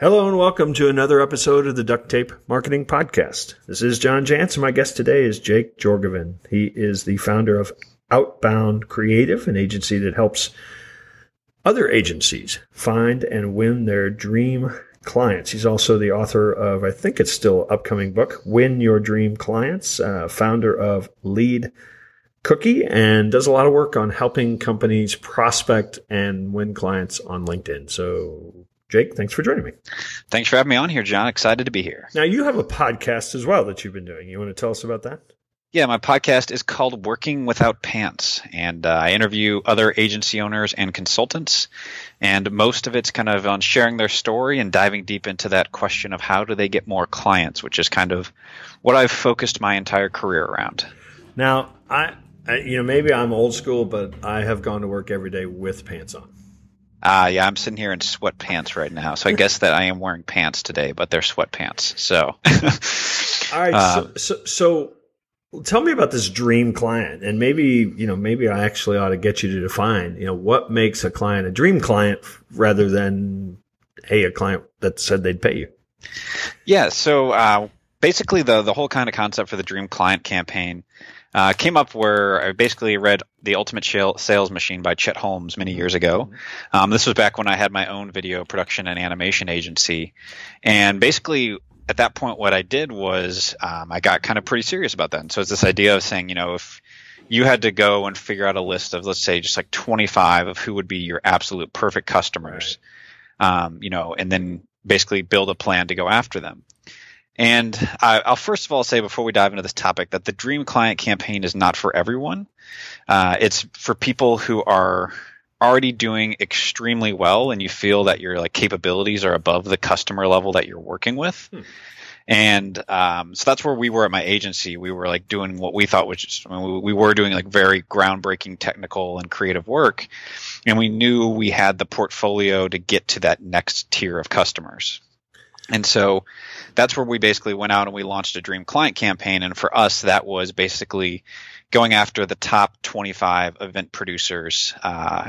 Hello and welcome to another episode of the Duct Tape Marketing Podcast. This is John Jantsch, and my guest today is Jake Jorgovan. He is the founder of Outbound Creative, an agency that helps other agencies find and win their dream clients. He's also the author of, I think it's still upcoming book, Win Your Dream Clients, founder of Lead Cookie, and does a lot of work on helping companies prospect and win clients on LinkedIn. So Jake, thanks for joining me. Thanks for having me on here, John. Excited to be here. Now, you have a podcast as well that you've been doing. You want to tell us about that? Yeah, my podcast is called Working Without Pants, and I interview other agency owners and consultants, and most of it's kind of on sharing their story and diving deep into that question of how do they get more clients, which is kind of what I've focused my entire career around. Now, I you know, maybe I'm old school, but I have gone to work every day with pants on. Yeah, I'm sitting here in sweatpants right now, so I guess that I am wearing pants today, but they're sweatpants. So, all right. So tell me about this dream client, and maybe I actually ought to get you to define, what makes a client a dream client rather than, hey, a client that said they'd pay you. Yeah. So basically, the whole kind of concept for the dream client campaign came up where I basically read The Ultimate Sales Machine by Chet Holmes many years ago. This was back when I had my own video production and animation agency. And basically, at that point, what I did was I got kind of pretty serious about that. And so it's this idea of saying, if you had to go and figure out a list of, let's say, just like 25 of who would be your absolute perfect customers, and then basically build a plan to go after them. And I'll first of all say before we dive into this topic that the Dream Client campaign is not for everyone. It's for people who are already doing extremely well and you feel that your capabilities are above the customer level that you're working with. And so that's where we were at my agency. We were doing what we thought was we were doing very groundbreaking technical and creative work. And we knew we had the portfolio to get to that next tier of customers. And so that's where we basically went out and we launched a Dream Client campaign. And for us, that was basically going after the top 25 event producers.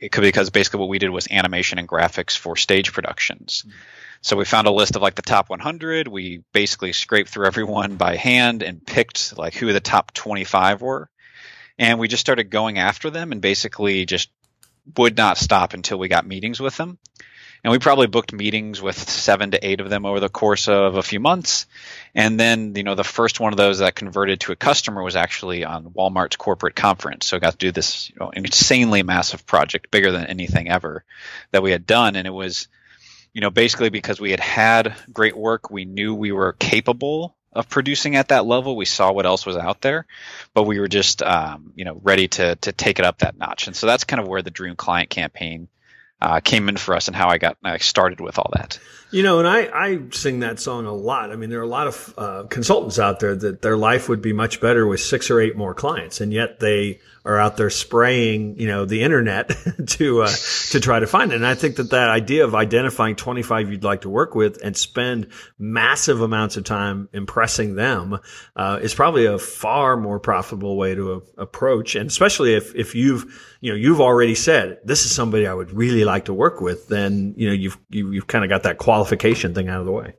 Because basically what we did was animation and graphics for stage productions. Mm-hmm. So we found a list of the top 100. We basically scraped through everyone by hand and picked who the top 25 were. And we just started going after them and basically just would not stop until we got meetings with them. And we probably booked meetings with 7 to 8 of them over the course of a few months. And then, the first one of those that converted to a customer was actually on Walmart's corporate conference. So I got to do this, insanely massive project, bigger than anything ever that we had done. And it was, basically because we had great work, we knew we were capable of producing at that level. We saw what else was out there, but we were just, ready to take it up that notch. And so that's kind of where the Dream Client campaign came in for us and how I started with all that. And I sing that song a lot. I mean, there are a lot of consultants out there that their life would be much better with 6 or 8 more clients, and yet they are out there spraying, the internet to try to find it. And I think that idea of identifying 25 you'd like to work with and spend massive amounts of time impressing them is probably a far more profitable way to approach. And especially if you've already said this is somebody I would really like to work with, then you've kind of got that qualification thing out of the way.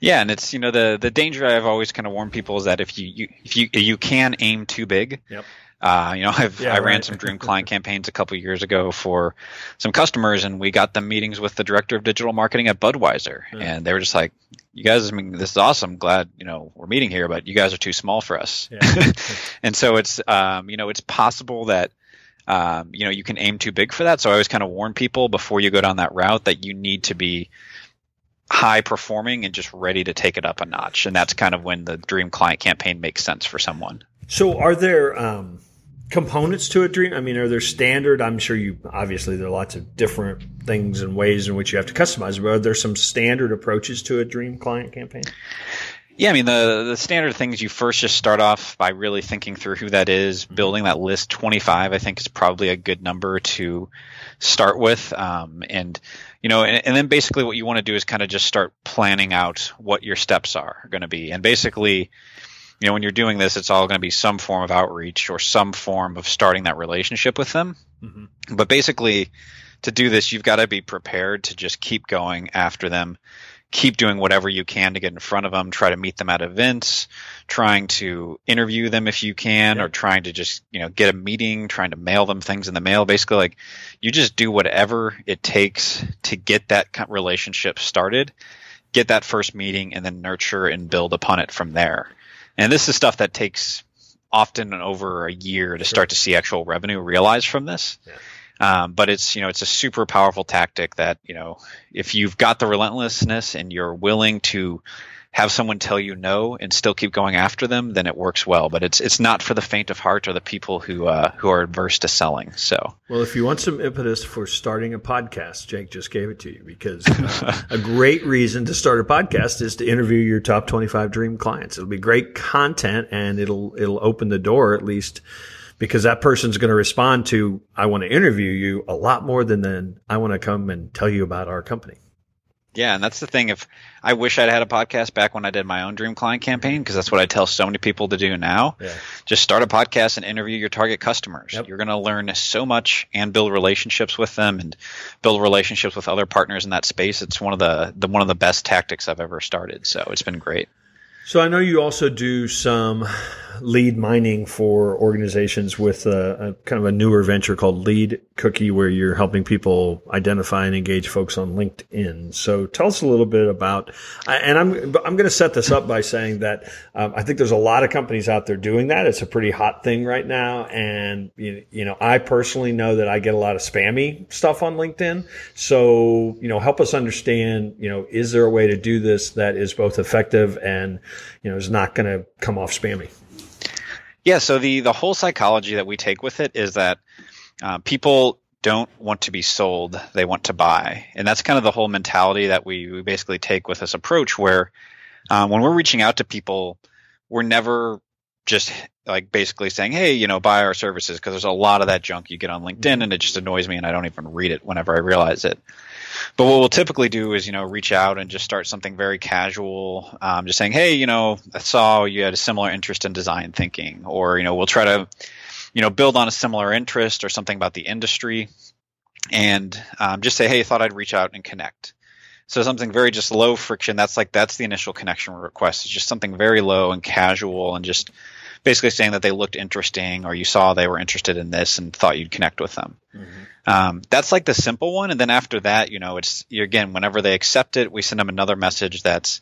Yeah, and it's the danger I've always kind of warned people is that if you can aim too big. Yep. I ran some Dream Client campaigns a couple of years ago for some customers, and we got them meetings with the director of digital marketing at Budweiser, and they were just like, "You guys, this is awesome. Glad we're meeting here, but you guys are too small for us." Yeah. And so it's it's possible that you can aim too big for that. So I always kind of warn people before you go down that route that you need to be high performing and just ready to take it up a notch, and that's kind of when the Dream Client campaign makes sense for someone. So are there components to a dream? I mean, are there standard? I'm sure there are lots of different things and ways in which you have to customize, but are there some standard approaches to a Dream Client campaign? Yeah, I mean, the standard things, you first just start off by really thinking through who that is, building that list. 25, I think, is probably a good number to start with. And then basically what you want to do is kind of just start planning out what your steps are going to be. And basically, when you're doing this, it's all going to be some form of outreach or some form of starting that relationship with them. Mm-hmm. But basically, to do this, you've got to be prepared to just keep going after them, keep doing whatever you can to get in front of them, try to meet them at events, trying to interview them if you can, or trying to just, you know, get a meeting, trying to mail them things in the mail. Basically, like, you just do whatever it takes to get that relationship started, get that first meeting, and then nurture and build upon it from there. And this is stuff that takes often over a year to start to see actual revenue realized from this. Yeah. But it's, you know, it's a super powerful tactic that, you know, if you've got the relentlessness and you're willing to have someone tell you no and still keep going after them, then it works well. But it's not for the faint of heart or the people who are adverse to selling. So, well, if you want some impetus for starting a podcast, Jake just gave it to you, because a great reason to start a podcast is to interview your top 25 dream clients. It'll be great content, and it'll open the door, at least, because that person's going to respond to, I want to interview you, a lot more than I want to come and tell you about our company. Yeah, and that's the thing. If I wish I'd had a podcast back when I did my own Dream Client campaign, because that's what I tell so many people to do now. Yeah. Just start a podcast and interview your target customers. Yep. You're going to learn so much and build relationships with them and build relationships with other partners in that space. It's one of the best tactics I've ever started, so it's been great. So I know you also do some lead mining for organizations with a kind of a newer venture called Lead Cookie, where you're helping people identify and engage folks on LinkedIn. So tell us a little bit about, and I'm going to set this up by saying that I think there's a lot of companies out there doing that. It's a pretty hot thing right now, and you know, I personally know that I get a lot of spammy stuff on LinkedIn. So, you know, help us understand, you know, is there a way to do this that is both effective and, you know, is not going to come off spammy? Yeah, so the whole psychology that we take with it is that people don't want to be sold, they want to buy. And that's kind of the whole mentality that we basically take with this approach, where when we're reaching out to people, we're never just like basically saying, hey, you know, buy our services, because there's a lot of that junk you get on LinkedIn, and it just annoys me and I don't even read it whenever I realize it. But what we'll typically do is, you know, reach out and just start something very casual, just saying, hey, you know, I saw you had a similar interest in design thinking, or, you know, we'll try to, you know, build on a similar interest or something about the industry, and just say, hey, I thought I'd reach out and connect. So something very just low friction. That's the initial connection request. It's just something very low and casual, and just basically saying that they looked interesting, or you saw they were interested in this and thought you'd connect with them. Mm-hmm. That's like the simple one. And then after that, you know, it's, again, whenever they accept it, we send them another message that's,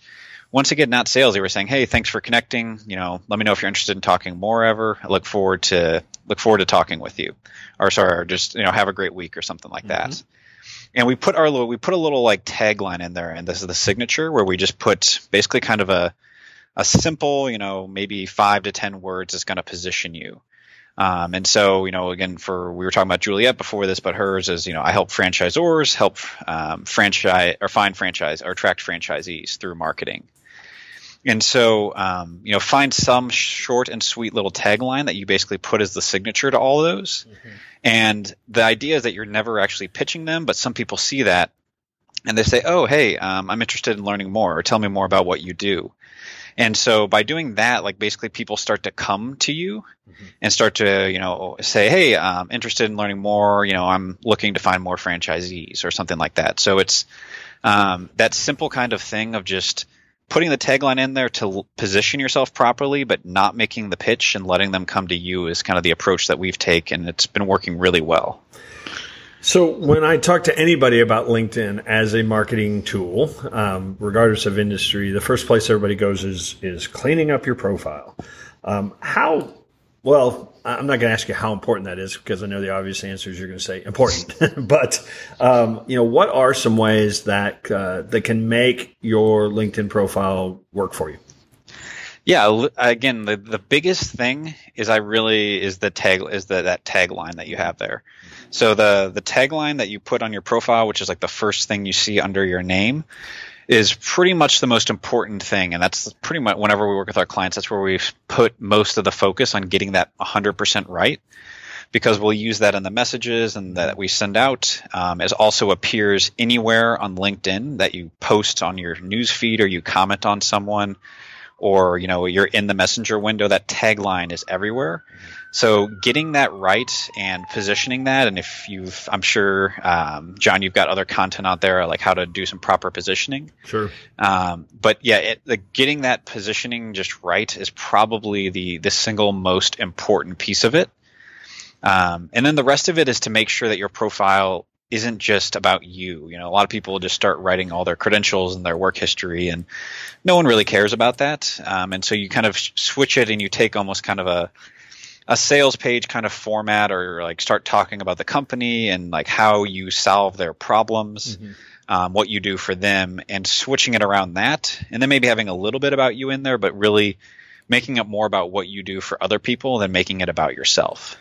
once again, not sales. They were saying, hey, thanks for connecting. You know, let me know if you're interested in talking more ever. I look forward to talking with you, or just, you know, have a great week, or something like that. And we put a little like tagline in there, and this is the signature, where we just put basically kind of a simple, you know, maybe 5 to 10 words is going to position you. And so, you know, again, we were talking about Juliet before this, but hers is, you know, I help franchisors attract franchisees through marketing. And so, you know, find some short and sweet little tagline that you basically put as the signature to all those. Mm-hmm. And the idea is that you're never actually pitching them, but some people see that and they say, oh, hey, I'm interested in learning more, or tell me more about what you do. And so by doing that, like, basically people start to come to you and start to, you know, say, hey, I'm interested in learning more, you know, I'm looking to find more franchisees, or something like that. So it's that simple kind of thing of just putting the tagline in there to position yourself properly, but not making the pitch and letting them come to you is kind of the approach that we've taken. It's been working really well. So when I talk to anybody about LinkedIn as a marketing tool, regardless of industry, the first place everybody goes is cleaning up your profile. Well, I'm not going to ask you how important that is, because I know the obvious answer is you're going to say important. But, you know, what are some ways that that can make your LinkedIn profile work for you? Yeah, again, the biggest thing is that tagline that you have there. So the tagline that you put on your profile, which is like the first thing you see under your name, is pretty much the most important thing. And that's pretty much, whenever we work with our clients, that's where we've put most of the focus on getting that 100% right, because we'll use that in the messages and that we send out, as also appears anywhere on LinkedIn that you post on your newsfeed, or you comment on someone, or, you know, you're in the messenger window, that tagline is everywhere. So getting that right and positioning that, and if you've, I'm sure, John, you've got other content out there, like how to do some proper positioning. Sure. But yeah, getting that positioning just right is probably the single most important piece of it. And then the rest of it is to make sure that your profile isn't just about you. You know, a lot of people just start writing all their credentials and their work history, and no one really cares about that. And so you kind of switch it, and you take almost kind of a sales page kind of format, or like start talking about the company and like how you solve their problems, mm-hmm. What you do for them, and switching it around that. And then maybe having a little bit about you in there, but really making it more about what you do for other people than making it about yourself.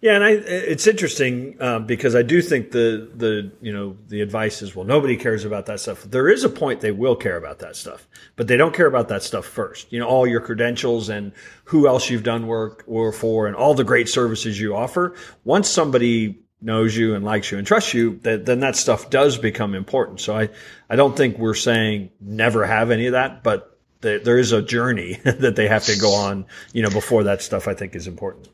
Yeah, and it's interesting because I do think the advice is, well, nobody cares about that stuff. There is a point they will care about that stuff, but they don't care about that stuff first. You know, all your credentials and who else you've done work for and all the great services you offer. Once somebody knows you and likes you and trusts you, then that stuff does become important. So I don't think we're saying never have any of that, but there is a journey that they have to go on, you know, before that stuff I think is important.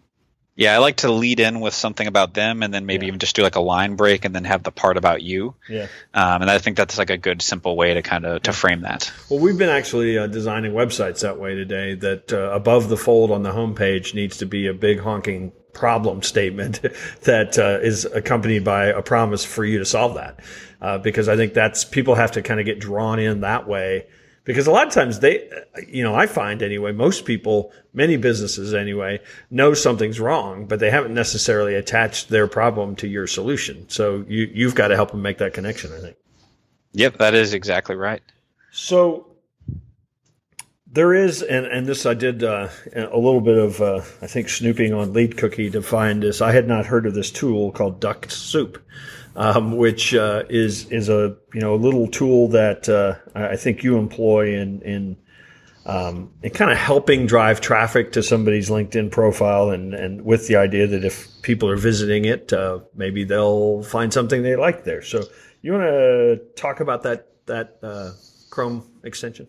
Yeah, I like to lead in with something about them, and then maybe even just do like a line break, and then have the part about you. Yeah, and I think that's like a good simple way to kind of to frame that. Well, we've been actually designing websites that way today. That above the fold on the homepage needs to be a big honking problem statement that is accompanied by a promise for you to solve that, because I think that's people have to kind of get drawn in that way. Because a lot of times they, you know, I find anyway, most people, many businesses anyway, know something's wrong, but they haven't necessarily attached their problem to your solution. So you've got to help them make that connection, I think. Yep, that is exactly right. So there is, and this I did a little bit of, I think, snooping on Lead Cookie to find this. I had not heard of this tool called Duct Soup. Which is a, you know, a little tool that I think you employ in kind of helping drive traffic to somebody's LinkedIn profile, and with the idea that if people are visiting it, maybe they'll find something they like there. So you want to talk about that Chrome extension?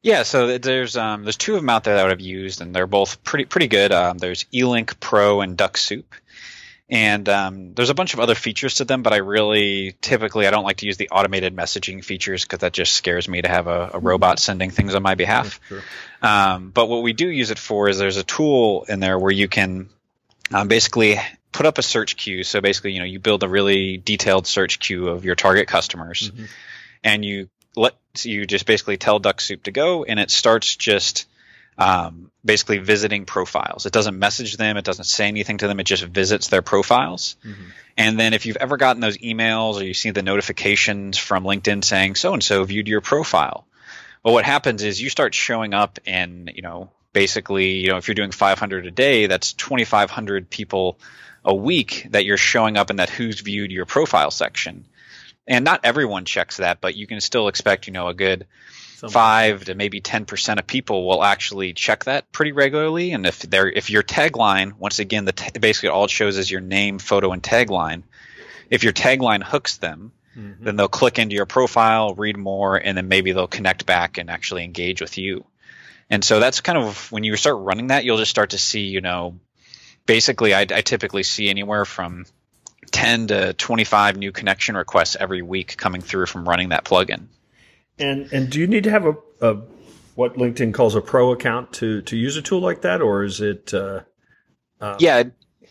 Yeah, so there's two of them out there that I've used, and they're both pretty good. There's eLink Pro and Duck Soup. And there's a bunch of other features to them, but I don't like to use the automated messaging features because that just scares me to have a robot sending things on my behalf. Sure. But what we do use it for is there's a tool in there where you can basically put up a search queue. So basically, you know, you build a really detailed search queue of your target customers, mm-hmm. and you just basically tell Duck Soup to go, and it starts just basically visiting profiles. It doesn't message them. It doesn't say anything to them. It just visits their profiles. Mm-hmm. And then if you've ever gotten those emails, or you see the notifications from LinkedIn saying so-and-so viewed your profile, well, what happens is you start showing up in, you know, basically, you know, if you're doing 500 a day, that's 2,500 people a week that you're showing up in that who's viewed your profile section. And not everyone checks that, but you can still expect, you know, a good 5 to maybe 10% of people will actually check that pretty regularly. And if your tagline, once again, basically all it shows is your name, photo, and tagline. If your tagline hooks them, mm-hmm. then they'll click into your profile, read more, and then maybe they'll connect back and actually engage with you. And so that's kind of when you start running that, you'll just start to see, you know, basically I typically see anywhere from 10 to 25 new connection requests every week coming through from running that plugin. And do you need to have a what LinkedIn calls a pro account to use a tool like that, or is it? Yeah,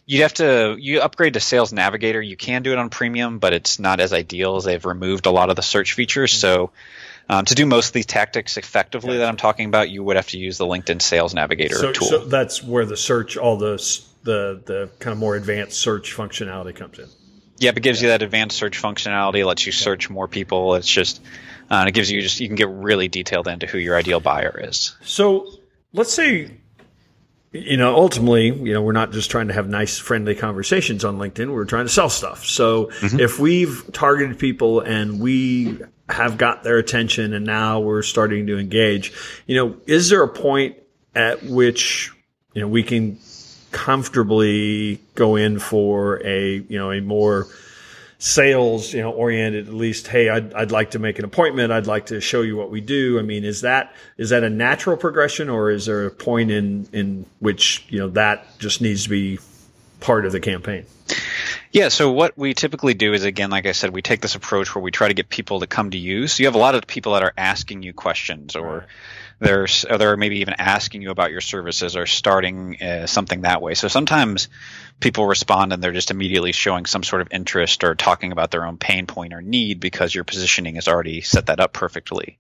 you upgrade to Sales Navigator. You can do it on Premium, but it's not as ideal, as they've removed a lot of the search features. Mm-hmm. So to do most of these tactics effectively that I'm talking about, you would have to use the LinkedIn Sales Navigator tool. So that's where the search, all the kind of more advanced search functionality comes in. Yep, it gives you that advanced search functionality, lets you search more people. It's just, it gives you you can get really detailed into who your ideal buyer is. So let's say, you know, ultimately, you know, we're not just trying to have nice, friendly conversations on LinkedIn. We're trying to sell stuff. So mm-hmm. if we've targeted people and we have got their attention and now we're starting to engage, you know, is there a point at which, you know, we can comfortably go in for a, you know, a more sales, oriented, at least, hey, I'd like to make an appointment. I'd like to show you what we do. I mean, is that a natural progression, or is there a point in which, that just needs to be part of the campaign? Yeah. So what we typically do is, again, like I said, we take this approach where we try to get people to come to you. So you have a lot of people that are asking you questions, or right. they're maybe even asking you about your services, or starting something that way. So sometimes people respond and they're just immediately showing some sort of interest or talking about their own pain point or need, because your positioning has already set that up perfectly.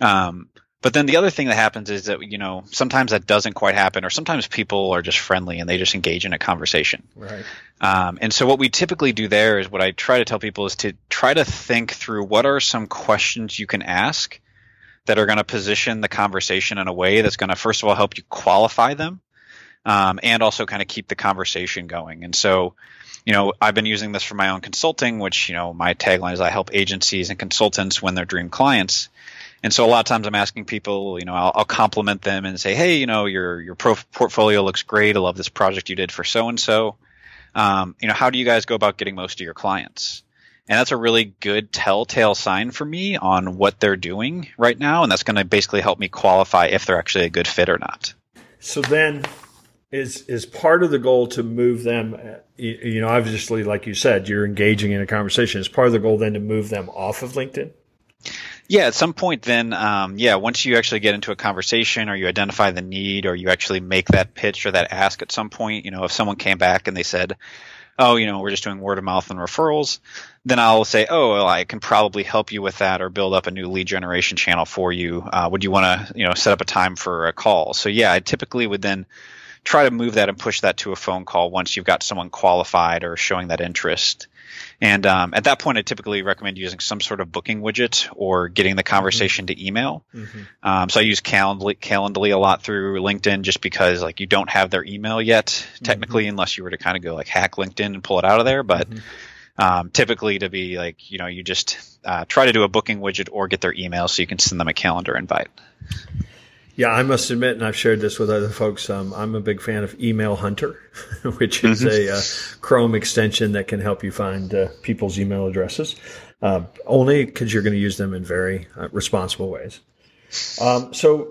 But then the other thing that happens is that, sometimes that doesn't quite happen, or sometimes people are just friendly and they just engage in a conversation. Right. And so what we typically do there is, what I try to tell people is to try to think through what are some questions you can ask that are going to position the conversation in a way that's going to, first of all, help you qualify them, and also kind of keep the conversation going. And so, I've been using this for my own consulting, which, my tagline is, I help agencies and consultants win their dream clients. And so a lot of times I'm asking people, I'll compliment them and say, hey, your portfolio looks great. I love this project you did for so-and-so. How do you guys go about getting most of your clients? And that's a really good telltale sign for me on what they're doing right now. And that's going to basically help me qualify if they're actually a good fit or not. So then is part of the goal to move them, obviously, like you said, you're engaging in a conversation. Is part of the goal then to move them off of LinkedIn? Yeah, at some point then, once you actually get into a conversation, or you identify the need, or you actually make that pitch or that ask at some point, if someone came back and they said, oh, we're just doing word of mouth and referrals, then I'll say, oh, well, I can probably help you with that, or build up a new lead generation channel for you. Would you want to, set up a time for a call? So yeah, I typically would then try to move that and push that to a phone call once you've got someone qualified or showing that interest. And at that point, I typically recommend using some sort of booking widget or getting the conversation to email. Mm-hmm. So I use Calendly a lot through LinkedIn, just because you don't have their email yet, technically, unless you were to kind of go hack LinkedIn and pull it out of there. But typically to be you just try to do a booking widget or get their email so you can send them a calendar invite. Yeah, I must admit, and I've shared this with other folks, I'm a big fan of Email Hunter, which is a Chrome extension that can help you find people's email addresses, only because you're going to use them in very responsible ways. So,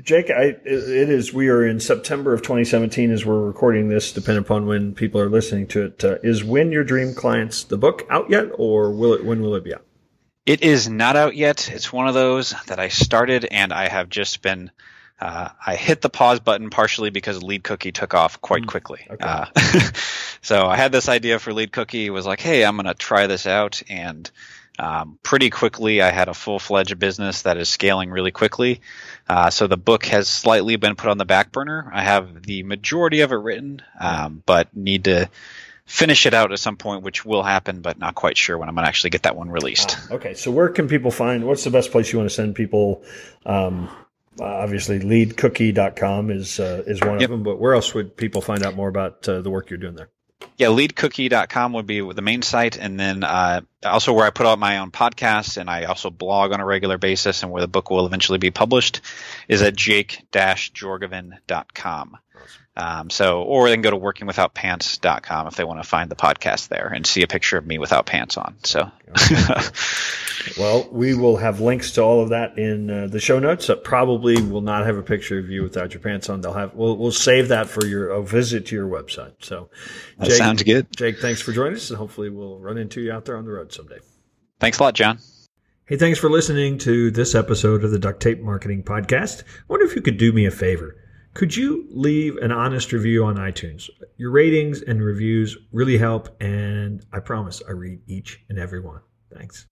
Jake, we are in September of 2017 as we're recording this, depending upon when people are listening to it. Is Win Your Dream Clients, the book, out yet, or when will it be out? It is not out yet. It's one of those that I started and I have just been I hit the pause button, partially because Lead Cookie took off quite quickly. Okay. So I had this idea for Lead Cookie. It was like, hey, I'm going to try this out. And pretty quickly, I had a full-fledged business that is scaling really quickly. So the book has slightly been put on the back burner. I have the majority of it written, but need to finish it out at some point, which will happen, but not quite sure when I'm going to actually get that one released. Okay. So where can people find, what's the best place you want to send people? Obviously leadcookie.com is one of them, but where else would people find out more about the work you're doing there? Yeah. Leadcookie.com would be the main site. And then also where I put out my own podcasts, and I also blog on a regular basis, and where the book will eventually be published is at jake-jorgovan.com. Or they can go to workingwithoutpants.com if they want to find the podcast there and see a picture of me without pants on. So, well, we will have links to all of that in the show notes. That probably will not have a picture of you without your pants on. We'll save that for a visit to your website. So, Jake, that sounds good. Jake, thanks for joining us, and hopefully we'll run into you out there on the road someday. Thanks a lot, John. Hey, thanks for listening to this episode of the Duct Tape Marketing Podcast. I wonder if you could do me a favor. Could you leave an honest review on iTunes? Your ratings and reviews really help, and I promise I read each and every one. Thanks.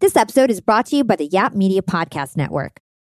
This episode is brought to you by the Yap Media Podcast Network.